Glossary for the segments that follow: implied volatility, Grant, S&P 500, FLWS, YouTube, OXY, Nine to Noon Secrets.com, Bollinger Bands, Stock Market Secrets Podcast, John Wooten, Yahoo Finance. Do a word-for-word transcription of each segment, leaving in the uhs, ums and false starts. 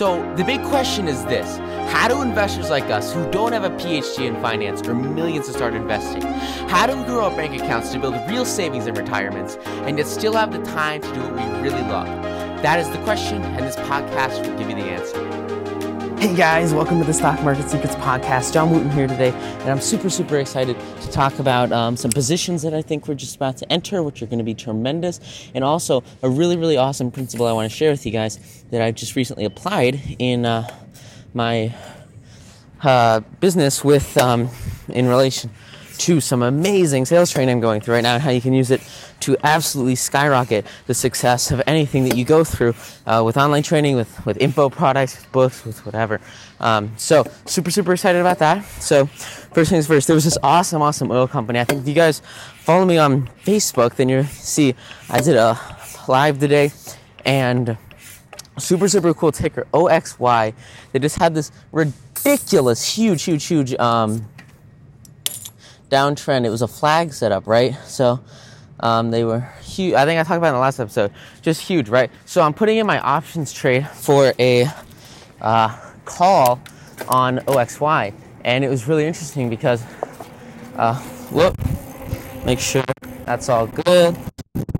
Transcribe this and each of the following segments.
So the big question is this: how do investors like us who don't have a P H D in finance or millions to start investing, how do we grow our bank accounts to build real savings and retirements and yet still have the time to do what we really love? That is the question, and this podcast will give you the answer. Hey guys, welcome to the Stock Market Secrets Podcast. John Wooten here today, and I'm super, super excited to talk about um, some positions that I think we're just about to enter, which are going to be tremendous, and also a really, really awesome principle I want to share with you guys that I've just recently applied in uh, my uh, business with um, in relation to some amazing sales training I'm going through right now, and how you can use it to absolutely skyrocket the success of anything that you go through uh, with online training, with, with info products, with books, with whatever. Um, so super, super excited about that. So first things first, there was this awesome, awesome oil company. I think if you guys follow me on Facebook, then you'll see I did a live today, and super, super cool ticker, O X Y. They just had this ridiculous, huge, huge, huge um, downtrend. It was a flag setup, right? So Um, they were huge. I think I talked about it in the last episode. Just huge, right? So I'm putting in my options trade for a uh, call on O X Y, and it was really interesting because, uh, whoop, make sure that's all good.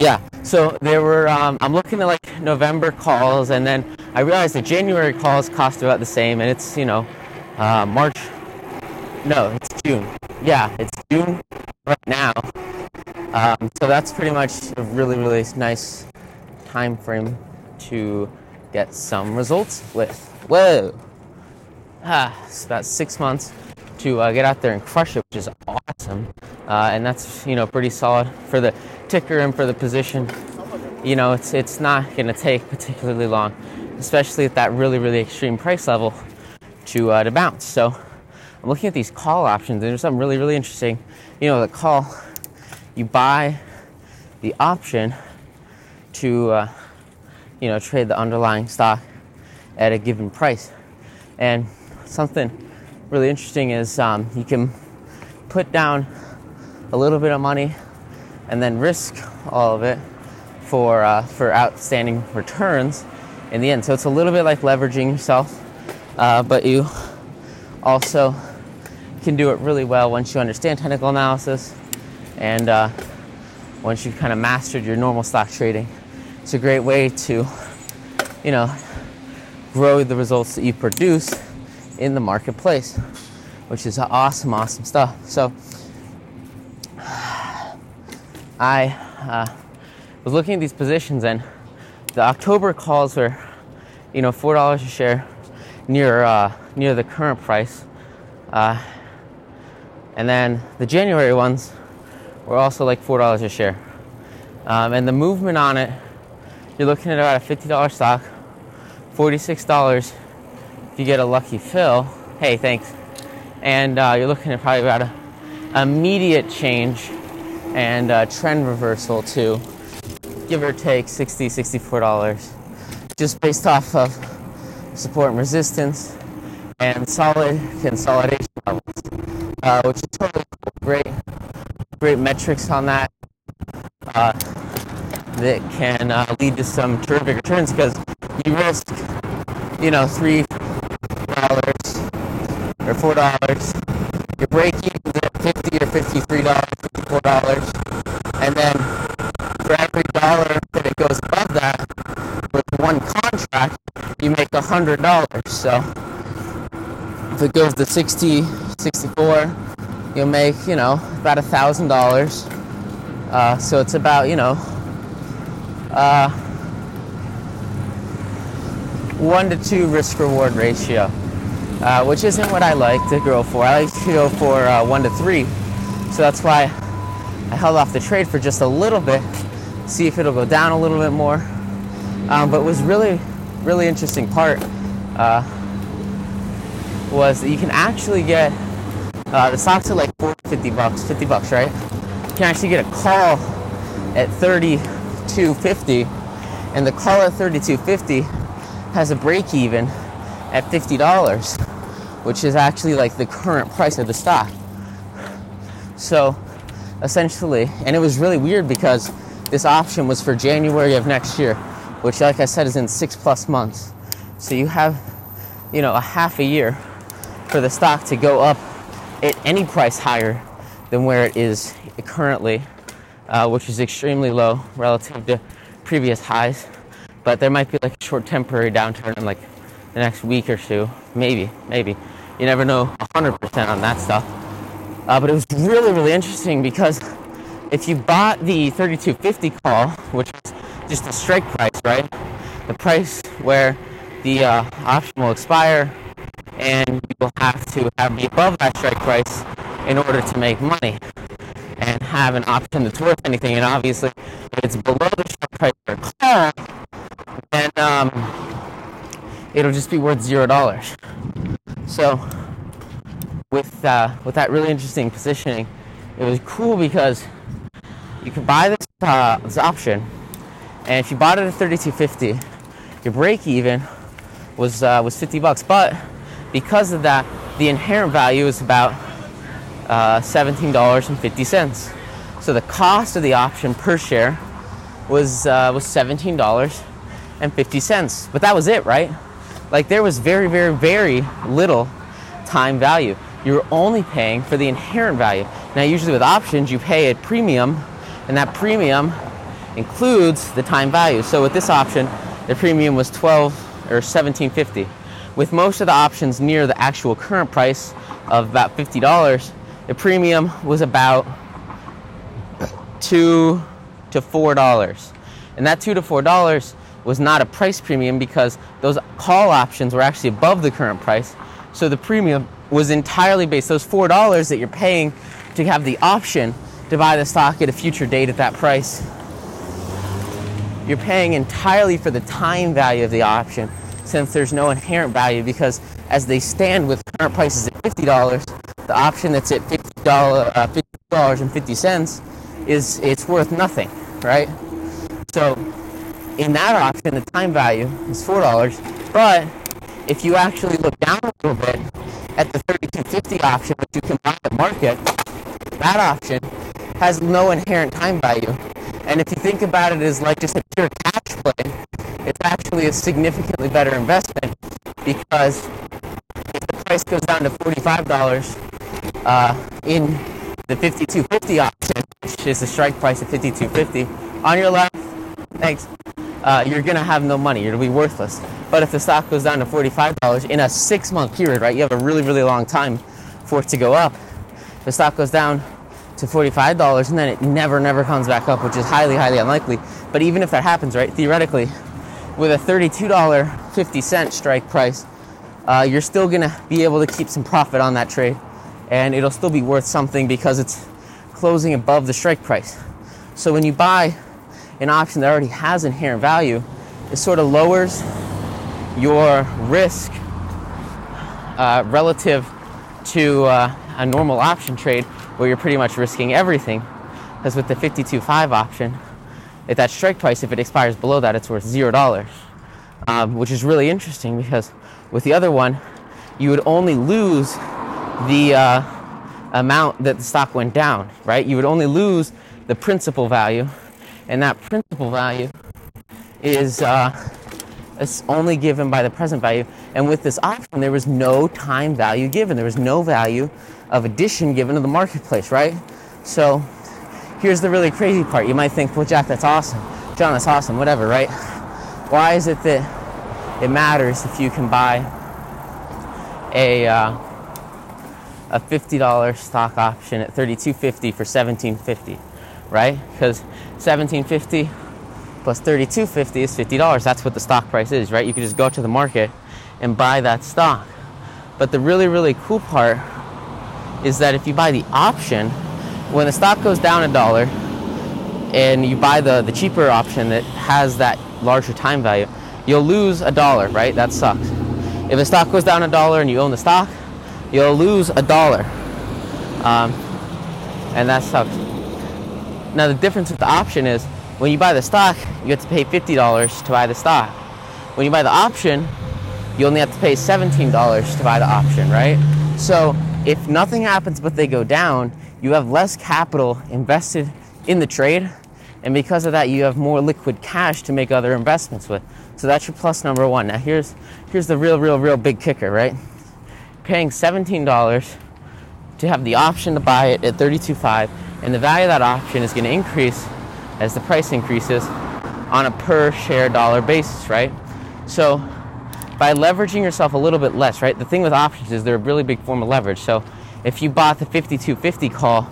Yeah. So there were. Um, I'm looking at like November calls, and then I realized the January calls cost about the same, and it's you know uh, March. No, it's June. Yeah, it's June right now. Um, so that's pretty much a really, really nice time frame to get some results with. Whoa! Ah, it's about six months to uh, get out there and crush it, which is awesome. Uh, and that's, you know, pretty solid for the ticker and for the position. You know, it's it's not going to take particularly long, especially at that really, really extreme price level to uh, to bounce. So I'm looking at these call options, and there's something really, really interesting. You know, the call, you buy the option to, uh, you know, trade the underlying stock at a given price. And something really interesting is um, you can put down a little bit of money and then risk all of it for uh, for outstanding returns in the end. So it's a little bit like leveraging yourself, uh, but you also can do it really well once you understand technical analysis. And uh, once you've kind of mastered your normal stock trading, it's a great way to, you know, grow the results that you produce in the marketplace, which is awesome, awesome stuff. So I uh, was looking at these positions, and the October calls were, you know, four dollars a share near uh, near the current price. Uh, and then the January ones were also like four dollars a share. Um, and the movement on it, you're looking at about a fifty dollars stock, forty-six dollars if you get a lucky fill. Hey, thanks. And uh, you're looking at probably about an immediate change and a trend reversal to give or take sixty dollars, sixty-four dollars, just based off of support and resistance and solid consolidation levels, uh, which is totally great. Great metrics on that uh, that can uh, lead to some terrific returns, because you risk, you know, three dollars or four dollars. Your break-even's at fifty dollars or fifty-three dollars, fifty-four dollars. And then for every dollar that it goes above that, with one contract, you make one hundred dollars. So if it goes to sixty, sixty-four, you'll make, you know, about a thousand dollars. So it's about, you know, uh, one to two risk reward ratio, uh, which isn't what I like to go for. I like to go for uh, one to three. So that's why I held off the trade for just a little bit, see if it'll go down a little bit more. Um, but was really, really interesting part uh, was that you can actually get Uh, the stocks are like fifty bucks, fifty bucks, right? You can actually get a call at thirty-two fifty, and the call at thirty-two fifty has a break even at fifty dollars, which is actually like the current price of the stock. So essentially, and it was really weird because this option was for January of next year, which, like I said, is in six plus months. So you have, you know, a half a year for the stock to go up at any price higher than where it is currently, uh, which is extremely low relative to previous highs. But there might be like a short temporary downturn in like the next week or two, maybe, maybe. You never know one hundred percent on that stuff. Uh, but it was really, really interesting because if you bought the thirty-two fifty call, which is just the strike price, right? The price where the uh, option will expire and you will have to have be above that strike price in order to make money and have an option that's worth anything. And obviously, if it's below the strike price for call, then um, it'll just be worth zero dollars. So with uh, with that really interesting positioning, it was cool because you could buy this uh, this option, and if you bought it at thirty-two fifty, your break even was uh, was fifty bucks. But because of that, the inherent value is about uh, seventeen dollars and fifty cents. So the cost of the option per share was uh, was seventeen dollars and fifty cents. But that was it, right? Like there was very, very, very little time value. You were only paying for the inherent value. Now, usually with options, you pay a premium, and that premium includes the time value. So with this option, the premium was twelve or seventeen fifty. With most of the options near the actual current price of about fifty dollars, the premium was about two to four dollars, and that two to four dollars was not a price premium because those call options were actually above the current price. So the premium was entirely based, those four dollars that you're paying to have the option to buy the stock at a future date at that price, you're paying entirely for the time value of the option, since there's no inherent value, because as they stand with current prices at fifty dollars, the option that's at fifty dollars and fifty cents is, it's worth nothing, right? So in that option, the time value is four dollars, but if you actually look down a little bit at the thirty-two fifty option, which you can buy at market, that option has no inherent time value. And if you think about it as like just a pure cash play, it's actually a significantly better investment, because if the price goes down to forty-five dollars uh, in the fifty-two fifty option, which is the strike price of fifty-two fifty, on your left, thanks, uh, you're going to have no money. You're going to be worthless. But if the stock goes down to forty-five dollars in a six-month period, right, you have a really, really long time for it to go up. The stock goes down to forty-five dollars, and then it never, never comes back up, which is highly, highly unlikely. But even if that happens, right, theoretically, with a thirty-two fifty strike price, uh, you're still going to be able to keep some profit on that trade, and it'll still be worth something because it's closing above the strike price. So when you buy an option that already has inherent value, it sort of lowers your risk uh, relative to uh, a normal option trade, where you're pretty much risking everything. Because with the fifty-two five option, at that strike price, if it expires below that, it's worth zero dollars, um, which is really interesting, because with the other one, you would only lose the uh, amount that the stock went down, right? You would only lose the principal value, and that principal value is uh, it's only given by the present value. And with this option, there was no time value given. There was no value of addition given to the marketplace, right? So here's the really crazy part. You might think, well, Jack, that's awesome. John, that's awesome, whatever, right? Why is it that it matters if you can buy a uh, a fifty dollar stock option at thirty-two fifty for seventeen fifty, right? Because seventeen fifty plus thirty-two fifty is fifty dollars. That's what the stock price is, right? You could just go to the market and buy that stock. But the really, really cool part is that if you buy the option, when the stock goes down a dollar and you buy the, the cheaper option that has that larger time value, you'll lose a dollar, right? That sucks. If the stock goes down a dollar and you own the stock, you'll lose a dollar. Um, and that sucks. Now, the difference with the option is when you buy the stock, you have to pay fifty dollars to buy the stock. When you buy the option, you only have to pay seventeen dollars to buy the option, right? So if nothing happens but they go down, you have less capital invested in the trade, and because of that, you have more liquid cash to make other investments with. So that's your plus number one. Now here's here's the real, real, real big kicker, right? Paying seventeen dollars to have the option to buy it at thirty-two dollars and fifty cents, and the value of that option is going to increase as the price increases on a per share dollar basis, right? So by leveraging yourself a little bit less, right? The thing with options is they're a really big form of leverage. So if you bought the fifty-two fifty call,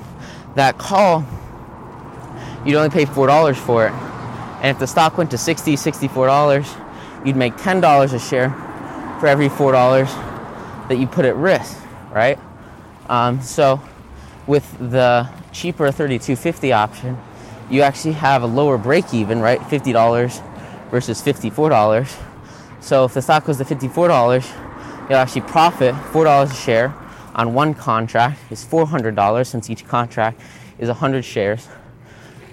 that call, you'd only pay four dollars for it. And if the stock went to sixty dollars, sixty-four dollars, you'd make ten dollars a share for every four dollars that you put at risk, right? Um, so with the cheaper thirty-two fifty option, you actually have a lower break even, right? fifty dollars versus fifty-four dollars. So if the stock goes to fifty-four dollars, you'll actually profit four dollars a share on one contract. It's four hundred dollars since each contract is one hundred shares.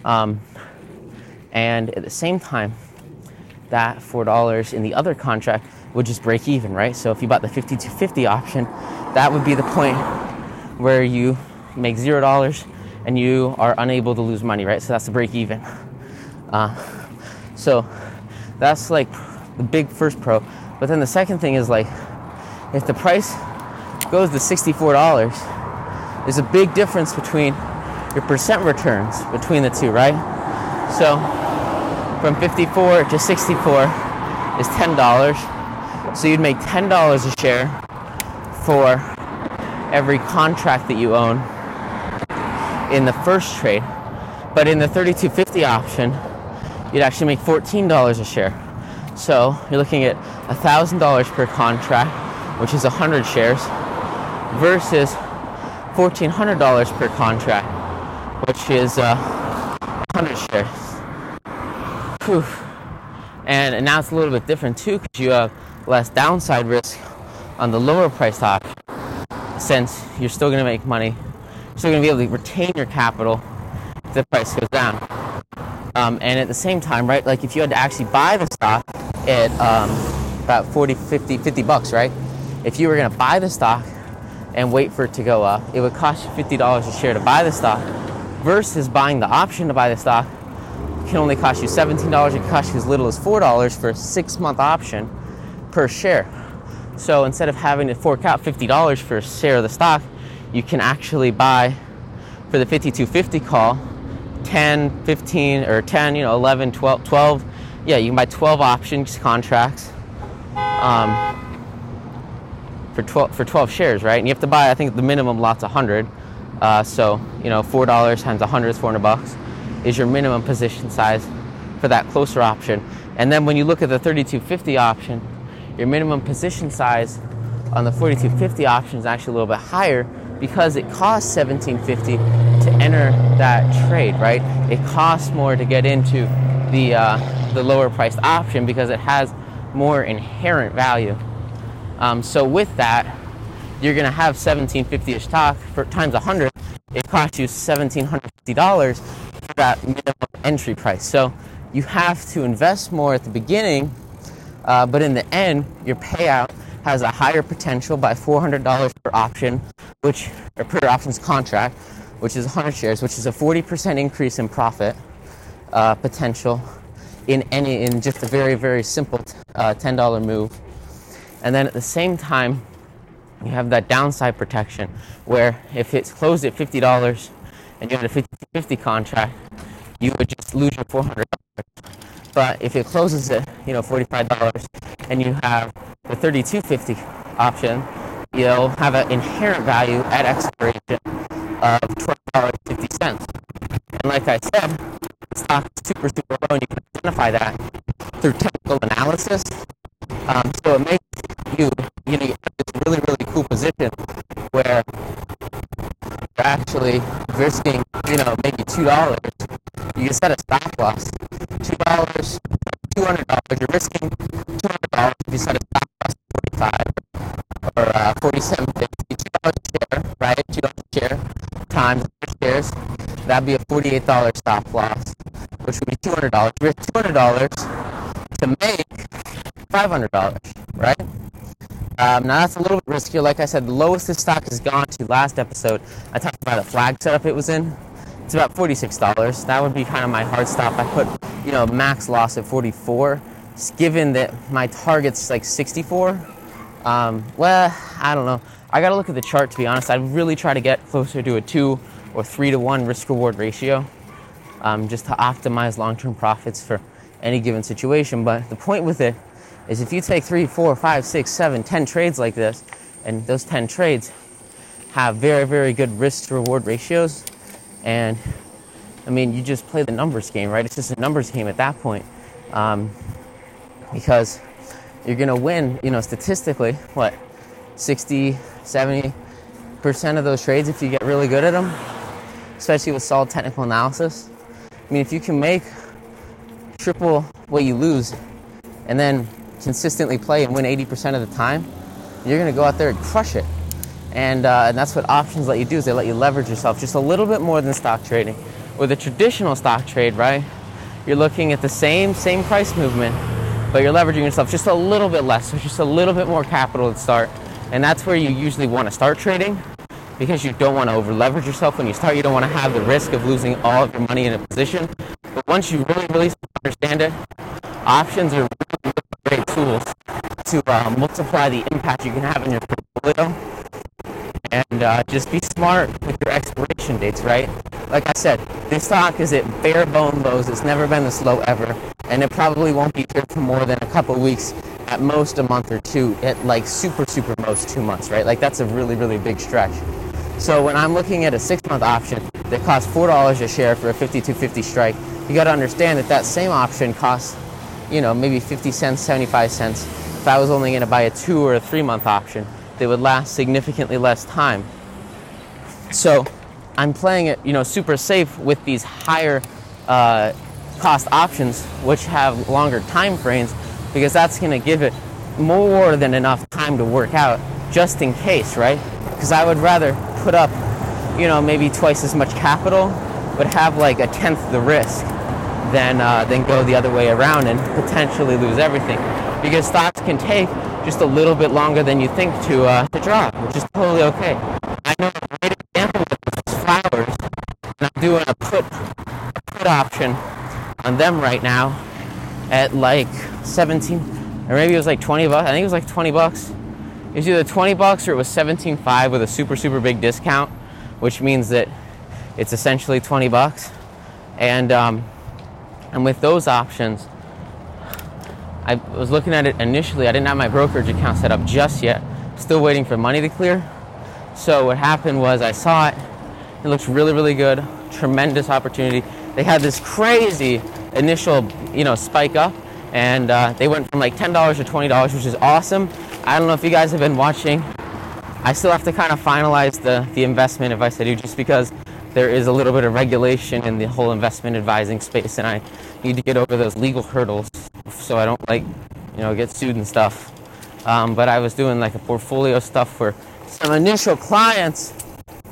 Um, and at the same time, that four dollars in the other contract would just break even, right? So if you bought the fifty-two fifty option, that would be the point where you make zero dollars and you are unable to lose money, right? So that's the break even. Uh, so that's like the big first pro. But then the second thing is, like, if the price goes to sixty-four dollars, there's a big difference between your percent returns between the two, right? So from fifty-four to sixty-four is ten dollars. So you'd make ten dollars a share for every contract that you own in the first trade. But in the thirty-two fifty option, you'd actually make fourteen dollars a share. So you're looking at one thousand dollars per contract, which is one hundred shares, versus one thousand four hundred dollars per contract, which is uh, one hundred shares. Whew. And, and now it's a little bit different too, because you have less downside risk on the lower priced option, since you're still going to make money. You're still going to be able to retain your capital if the price goes down. Um, and at the same time, right, like if you had to actually buy the stock at um, about forty, fifty, fifty bucks, right? If you were going to buy the stock and wait for it to go up, it would cost you fifty dollars a share to buy the stock, versus buying the option to buy the stock. It can only cost you seventeen dollars. It can cost you as little as four dollars for a six-month option per share. So instead of having to fork out fifty dollars for a share of the stock, you can actually buy for the fifty-two fifty call ten, fifteen, or ten, you know, eleven, twelve, twelve. Yeah, you can buy twelve options contracts um, for twelve for twelve shares, right? And you have to buy, I think, the minimum lot's one hundred. Uh, so, you know, four dollars times one hundred is four hundred bucks is your minimum position size for that closer option. And then when you look at the thirty-two fifty option, your minimum position size on the forty-two fifty option is actually a little bit higher, because it costs seventeen fifty to enter that trade, right? It costs more to get into the uh, the lower priced option because it has more inherent value. Um, so with that, you're going to have seventeen fifty-ish stock for times one hundred. It costs you one thousand seven hundred fifty dollars for that minimum entry price. So you have to invest more at the beginning. Uh, but in the end, your payout has a higher potential by four hundred dollars per option, which or per options contract, which is one hundred shares, which is a forty percent increase in profit uh, potential in any in just a very, very simple uh, ten dollar move. And then at the same time, you have that downside protection, where if it's closed at fifty dollars and you have a fifty-fifty contract, you would just lose your four hundred dollars. But if it closes at, you know, forty-five dollars and you have the thirty-two fifty option, you'll have an inherent value at expiration of twelve dollars and fifty cents. And like I said, the stock is super, super low, and you can identify that through technical analysis. Um, so it makes you, you know, you have this really, really cool position where you're actually risking, you know, maybe two dollars. You can set a stop loss. two dollars, two hundred dollars, you're risking two hundred dollars if you set a stop loss at forty-five dollars or uh, forty-seven fifty. two dollars a share, right? two dollars a share times one hundred shares, that'd be a forty-eight dollars stop loss, which would be two hundred dollars. Risk two hundred dollars to make five hundred dollars, right? Um, now that's a little bit riskier. Like I said, the lowest this stock has gone to last episode, I talked about the flag setup it was in. It's about forty-six dollars. That would be kind of my hard stop. I put, you know, max loss at forty-four given that my target's like sixty-four, um, well, I don't know. I gotta look at the chart, to be honest. I really try to get closer to a two or three to one risk reward ratio, um, just to optimize long-term profits for any given situation. But the point with it is if you take three, four, five, six, seven, ten trades like this, and those ten trades have very, very good risk to reward ratios, and I mean, you just play the numbers game, right? It's just a numbers game at that point, um, because you're gonna win, you know, statistically, what, sixty, seventy percent of those trades if you get really good at them, especially with solid technical analysis. I mean, if you can make triple what you lose and then consistently play and win eighty percent of the time, you're gonna go out there and crush it. And, uh, and that's what options let you do, is they let you leverage yourself just a little bit more than stock trading. With a traditional stock trade, right, you're looking at the same same price movement, but you're leveraging yourself just a little bit less, so just a little bit more capital to start. And that's where you usually want to start trading, because you don't want to over leverage yourself when you start. You don't want to have the risk of losing all of your money in a position. But once you really, really understand it, options are really, really great tools to uh, multiply the impact you can have in your portfolio. And uh, just be smart with your expiration dates, right? Like I said, this stock is at bare bone lows. It's never been this low ever. And it probably won't be here for more than a couple weeks, at most a month or two, at like super, super most two months, right? Like that's a really, really big stretch. So when I'm looking at a six month option that costs four dollars a share for a fifty-two fifty strike, you gotta understand that that same option costs, you know, maybe fifty cents, seventy-five cents. If I was only gonna buy a two or a three month option, they would last significantly less time. So I'm playing it, you know, super safe with these higher uh, cost options, which have longer time frames, because that's going to give it more than enough time to work out, just in case, right? Because I would rather put up, you know, maybe twice as much capital, but have like a tenth the risk, than uh, than go the other way around and potentially lose everything. Because stocks can take just a little bit longer than you think to uh, to drop, which is totally okay. I know a great example of this is flowers, and I'm doing a put, a put option on them right now at like seventeen, or maybe it was like twenty bucks. I think it was like twenty bucks. It was either twenty bucks or it was seventeen five with a super super big discount, which means that it's essentially twenty bucks. And um, and with those options, I was looking at it initially. I didn't have my brokerage account set up just yet. Still waiting for money to clear. So what happened was I saw it. It looks really, really good. Tremendous opportunity. They had this crazy initial, you know, spike up, and uh, they went from like ten dollars to twenty dollars, which is awesome. I don't know if you guys have been watching. I still have to kind of finalize the, the investment advice I do, just because there is a little bit of regulation in the whole investment advising space, and I need to get over those legal hurdles, so I don't like, you know, get sued and stuff. Um, but I was doing like a portfolio stuff for some initial clients,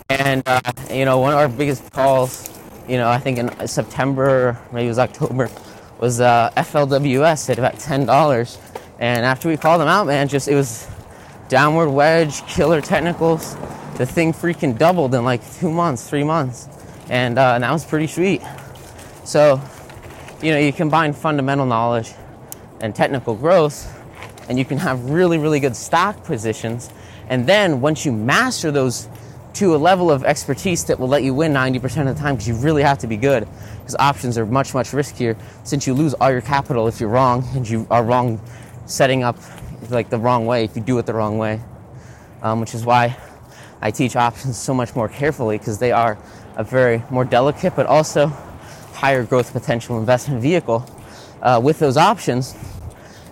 and uh, you know, one of our biggest calls, you know, I think in September, maybe it was October, was uh, F L W S at about ten dollars. And after we called them out, man, just it was downward wedge, killer technicals. The thing freaking doubled in like two months, three months, and, uh, and that was pretty sweet. So, you know, you combine fundamental knowledge and technical growth, and you can have really, really good stock positions. And then once you master those to a level of expertise that will let you win ninety percent of the time, because you really have to be good, because options are much, much riskier, since you lose all your capital if you're wrong, and you are wrong setting up like the wrong way, if you do it the wrong way, um, which is why I teach options so much more carefully, because they are a very more delicate, but also higher growth potential investment vehicle. Uh, with those options,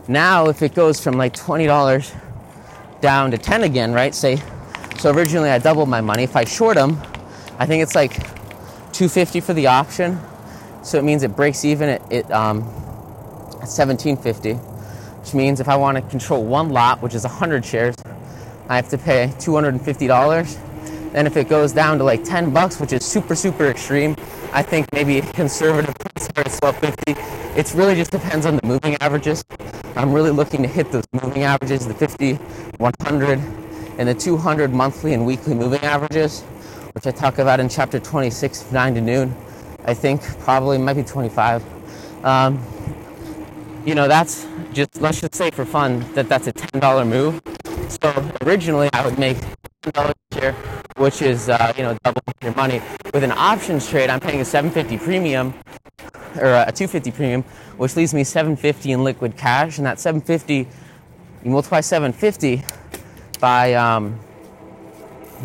now if it goes from like twenty dollars down to ten again, right? Say, so originally I doubled my money. If I short them, I think it's like two hundred fifty dollars for the option. So it means it breaks even at, at, um, at seventeen fifty, which means if I want to control one lot, which is one hundred shares, I have to pay two hundred fifty dollars. Then if it goes down to like ten bucks, which is super, super extreme, I think maybe conservative price targets above fifty. It really just depends on the moving averages. I'm really looking to hit those moving averages, the fifty, one hundred, and the two hundred monthly and weekly moving averages, which I talk about in chapter twenty-six of Nine to Noon. I think probably might be twenty-five. Um, you know, that's just, let's just say for fun, that that's a ten dollar move. So originally I would make ten dollars a share, which is, uh, you know, double your money. With an options trade, I'm paying a seven fifty premium, or a two fifty premium, which leaves me seven fifty in liquid cash. And that seven fifty, you multiply seven fifty by um,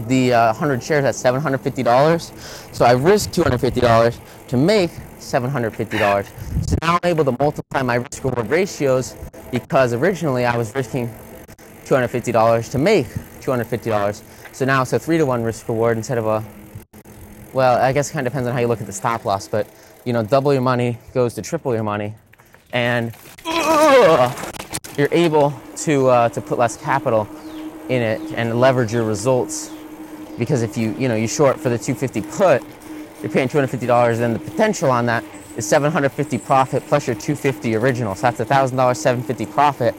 the uh, one hundred shares, that's seven hundred fifty dollars. So I risk two hundred fifty dollars to make seven hundred fifty dollars. So now I'm able to multiply my risk reward ratios, because originally I was risking two hundred fifty dollars to make two hundred fifty dollars. So now it's a three to one risk reward instead of a, well, I guess it kind of depends on how you look at the stop loss, but you know, double your money goes to triple your money, and uh, you're able to uh, to put less capital in it and leverage your results. Because if you, you know, you short for the two fifty put, you're paying two hundred fifty dollars, then the potential on that is seven hundred fifty profit plus your two hundred fifty original. So that's a thousand dollars, seven hundred fifty profit,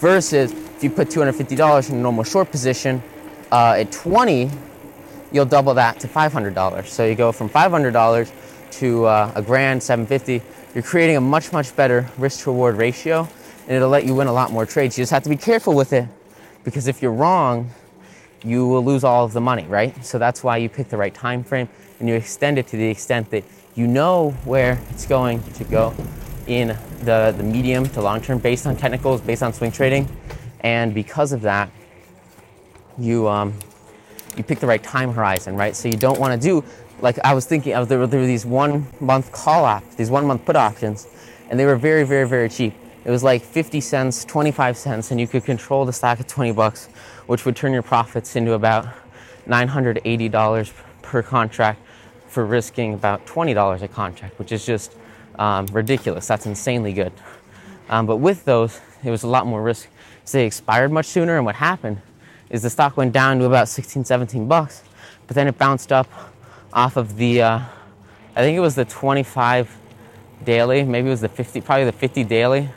versus if you put two hundred fifty dollars in a normal short position, uh, at twenty, you'll double that to five hundred dollars. So you go from five hundred dollars to uh, a grand, seven fifty. You're creating a much, much better risk to reward ratio, and it'll let you win a lot more trades. You just have to be careful with it, because if you're wrong, you will lose all of the money, right? So that's why you pick the right time frame, and you extend it to the extent that you know where it's going to go in the, the medium to long term, based on technicals, based on swing trading. And because of that, you um, you pick the right time horizon, right? So you don't want to do, like I was thinking, I was, there, were, there were these one month call options, these one month put options, and they were very, very, very cheap. It was like fifty cents, twenty-five cents, and you could control the stock at twenty bucks, which would turn your profits into about nine hundred eighty dollars per contract for risking about twenty dollars a contract, which is just um, ridiculous. That's insanely good. Um, but with those, it was a lot more risk. So they expired much sooner, and what happened is the stock went down to about sixteen, seventeen bucks, but then it bounced up off of the, uh, I think it was the twenty-five daily, maybe it was the fifty, probably the fifty daily,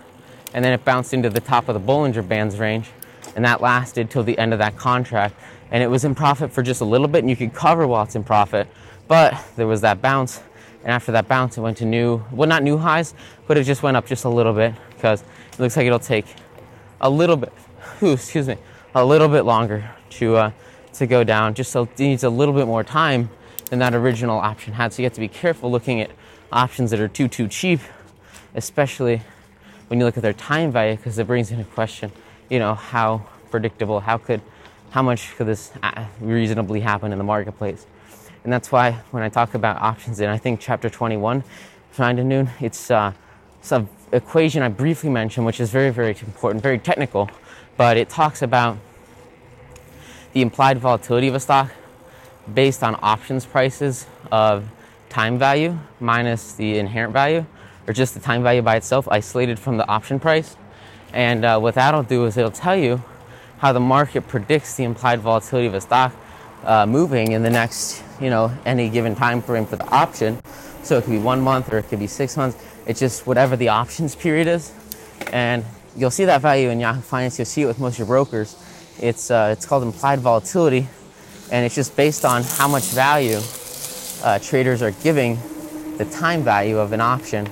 and then it bounced into the top of the Bollinger Bands range, and that lasted till the end of that contract, and it was in profit for just a little bit, and you could cover while it's in profit, but there was that bounce, and after that bounce, it went to new, well, not new highs, but it just went up just a little bit, because it looks like it'll take a little bit, ooh, excuse me, a little bit longer to uh, to go down, just so it needs a little bit more time than that original option had. So you have to be careful looking at options that are too, too cheap, especially when you look at their time value, because it brings into question, you know, how predictable, how could, how much could this reasonably happen in the marketplace? And that's why when I talk about options in, I think chapter twenty-one, nine to noon, it's uh, some equation I briefly mentioned, which is very, very important, very technical, but it talks about the implied volatility of a stock based on options prices of time value minus the inherent value, or just the time value by itself isolated from the option price. And uh, what that'll do is it'll tell you how the market predicts the implied volatility of a stock uh, moving in the next, you know, any given time frame for the option. So it could be one month or it could be six months. It's just whatever the options period is. And you'll see that value in Yahoo Finance. You'll see it with most of your brokers. It's uh, it's called implied volatility. And it's just based on how much value uh, traders are giving the time value of an option.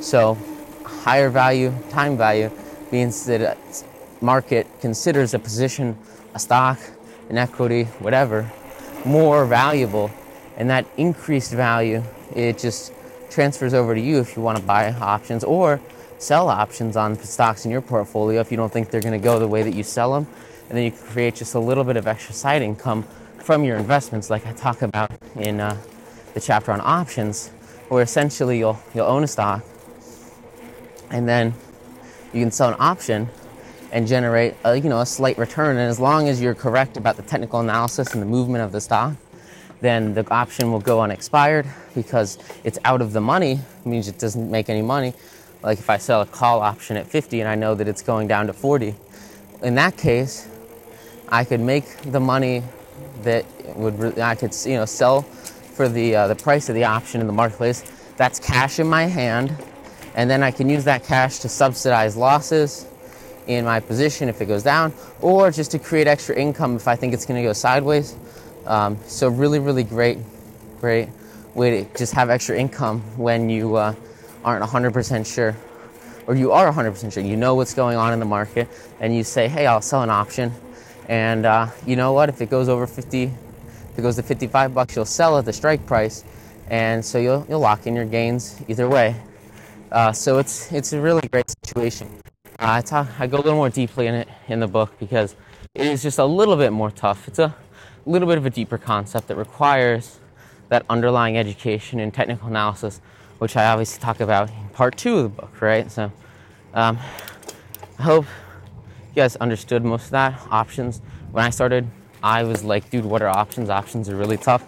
So higher value, time value, means that a market considers a position, a stock, an equity, whatever, more valuable. And that increased value, it just transfers over to you if you want to buy options or sell options on stocks in your portfolio if you don't think they're going to go the way that you sell them. And then you can create just a little bit of extra side income from your investments, like I talk about in uh, the chapter on options, where essentially you'll you'll own a stock, and then you can sell an option and generate a, you know a slight return. And as long as you're correct about the technical analysis and the movement of the stock, then the option will go unexpired because it's out of the money. It means it doesn't make any money. Like if I sell a call option at fifty and I know that it's going down to forty, in that case, I could make the money that would I could you know sell for the uh, the price of the option in the marketplace. That's cash in my hand, and then I can use that cash to subsidize losses in my position if it goes down, or just to create extra income if I think it's going to go sideways. Um, so really, really great, great way to just have extra income when you uh, aren't one hundred percent sure or you are one hundred percent sure, you know what's going on in the market, and you say, hey, I'll sell an option, and uh, you know what, if it goes over fifty, if it goes to fifty-five bucks, you'll sell at the strike price, and so you'll you'll lock in your gains either way. Uh, so it's it's a really great situation. Uh, I talk, I go a little more deeply in it in the book because it is just a little bit more tough. It's a little bit of a deeper concept that requires that underlying education and technical analysis, which I obviously talk about in part two of the book, right? So um, I hope you guys understood most of that. Options, when I started, I was like, dude, what are options? Options are really tough.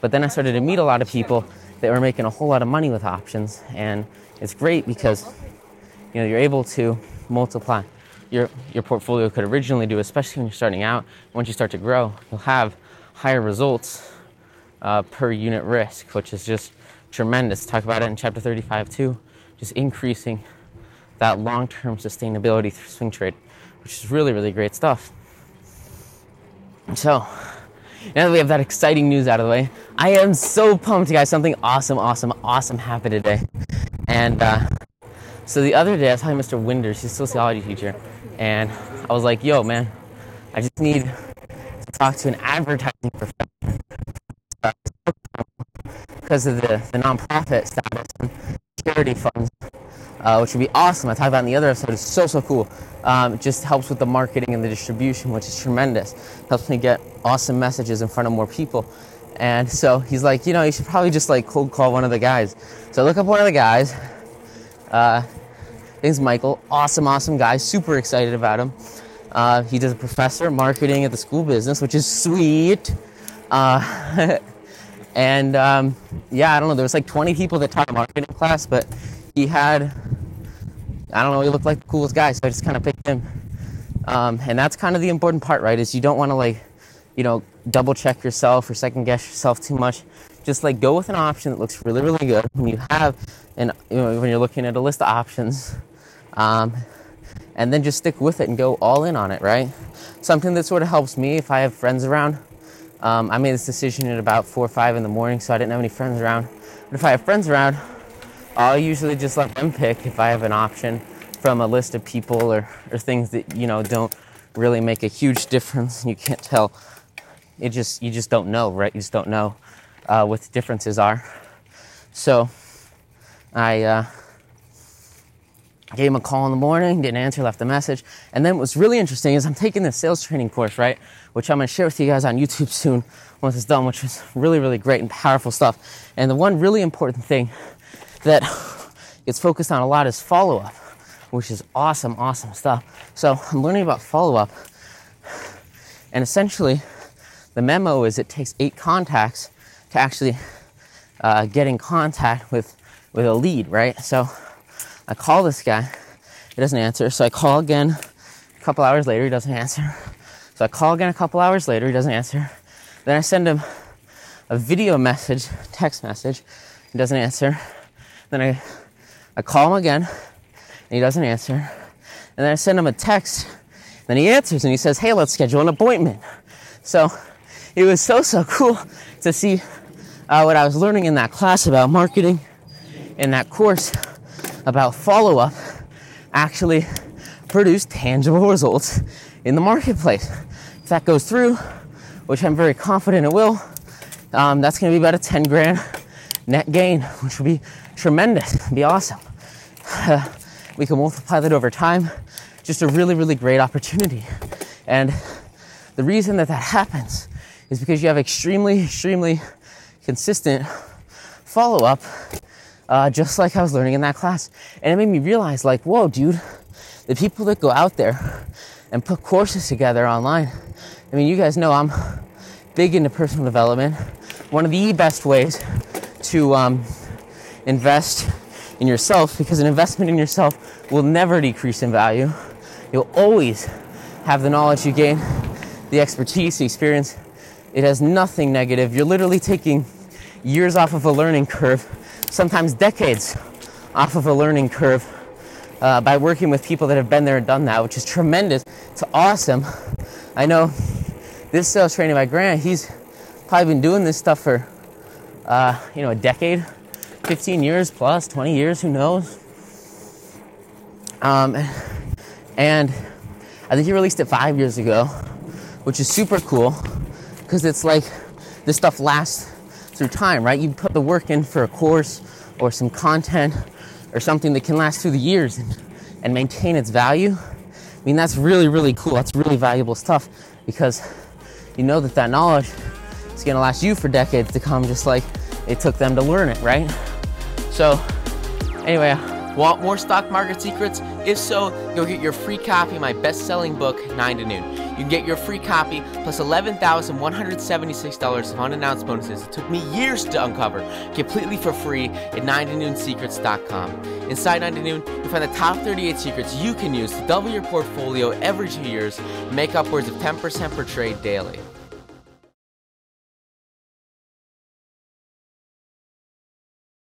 But then I started to meet a lot of people that were making a whole lot of money with options, and it's great because, you know, you're able to multiply. Your your portfolio could originally do, especially when you're starting out. Once you start to grow, you'll have higher results uh, per unit risk, which is just tremendous. Talk about it in chapter thirty-five too, just increasing that long-term sustainability through swing trade, which is really, really great stuff. So now that we have that exciting news out of the way, I am so pumped, guys. Something awesome, awesome, awesome happened today. And uh, so the other day, I was talking to Mister Winders, he's a sociology teacher, and I was like, yo, man, I just need to talk to an advertising professional because of the, the nonprofit status and charity funds, uh, which would be awesome. I talked about in the other episode. It's so, so cool. Um, it just helps with the marketing and the distribution, which is tremendous. It helps me get awesome messages in front of more people. And so he's like, you know, you should probably just like cold call one of the guys. So I look up one of the guys. Uh, his name's Michael. Awesome, awesome guy. Super excited about him. Uh, he does a professor of marketing at the school business, which is sweet. Uh, and um, yeah, I don't know. There was like twenty people that taught a marketing class, but he had, I don't know, he looked like the coolest guy. So I just kind of picked him. Um, and that's kind of the important part, right? Is you don't want to like, you know, double check yourself or second guess yourself too much. Just like go with an option that looks really, really good when you have, and you know, when you're looking at a list of options, um, and then just stick with it and go all in on it, right? Something that sort of helps me if I have friends around. Um, I made this decision at about four or five in the morning, so I didn't have any friends around. But if I have friends around, I'll usually just let them pick if I have an option from a list of people or, or things that, you know, don't really make a huge difference and you can't tell. It just, you just don't know, right? You just don't know uh, what the differences are. So I uh, gave him a call in the morning, didn't answer, left a message. And then what's really interesting is I'm taking this sales training course, right? Which I'm going to share with you guys on YouTube soon once it's done, which is really, really great and powerful stuff. And the one really important thing that it's focused on a lot is follow-up, which is awesome, awesome stuff. So I'm learning about follow-up. And essentially, the memo is it takes eight contacts to actually uh, get in contact with, with a lead, right? So I call this guy. He doesn't answer. So I call again a couple hours later. He doesn't answer. So I call again a couple hours later. He doesn't answer. Then I send him a video message, text message. He doesn't answer. Then I, I call him again, and he doesn't answer. And then I send him a text. Then he answers, and he says, hey, let's schedule an appointment. So it was so, so cool to see uh, what I was learning in that class about marketing and that course about follow-up actually produce tangible results in the marketplace. If that goes through, which I'm very confident it will, um, that's going to be about a ten grand net gain, which will be tremendous. It'll be awesome. Uh, we can multiply that over time. Just a really, really great opportunity. And the reason that that happens is because you have extremely, extremely consistent follow-up, uh, just like I was learning in that class. And it made me realize, like, whoa, dude, the people that go out there and put courses together online, I mean, you guys know I'm big into personal development. One of the best ways to um, invest in yourself, because an investment in yourself will never decrease in value. You'll always have the knowledge you gain, the expertise, the experience. It has nothing negative. You're literally taking years off of a learning curve, sometimes decades off of a learning curve, uh, by working with people that have been there and done that, which is tremendous. It's awesome. I know this sales training by Grant, he's probably been doing this stuff for, uh, you know, a decade, fifteen years plus, twenty years, who knows? Um, and I think he released it five years ago, which is super cool because it's like this stuff lasts through time, right? You put the work in for a course or some content or something that can last through the years and, and maintain its value. I mean, that's really, really cool. That's really valuable stuff because you know that that knowledge is going to last you for decades to come, just like it took them to learn it, right? So anyway, want more stock market secrets? If so, go get your free copy of my best-selling book, Nine to Noon. You can get your free copy plus eleven thousand one hundred seventy-six dollars of unannounced bonuses. It took me years to uncover, completely for free at nine to noon secrets dot com. Inside Nine to Noon, you'll find the top thirty-eight secrets you can use to double your portfolio every two years and make upwards of ten percent per trade daily.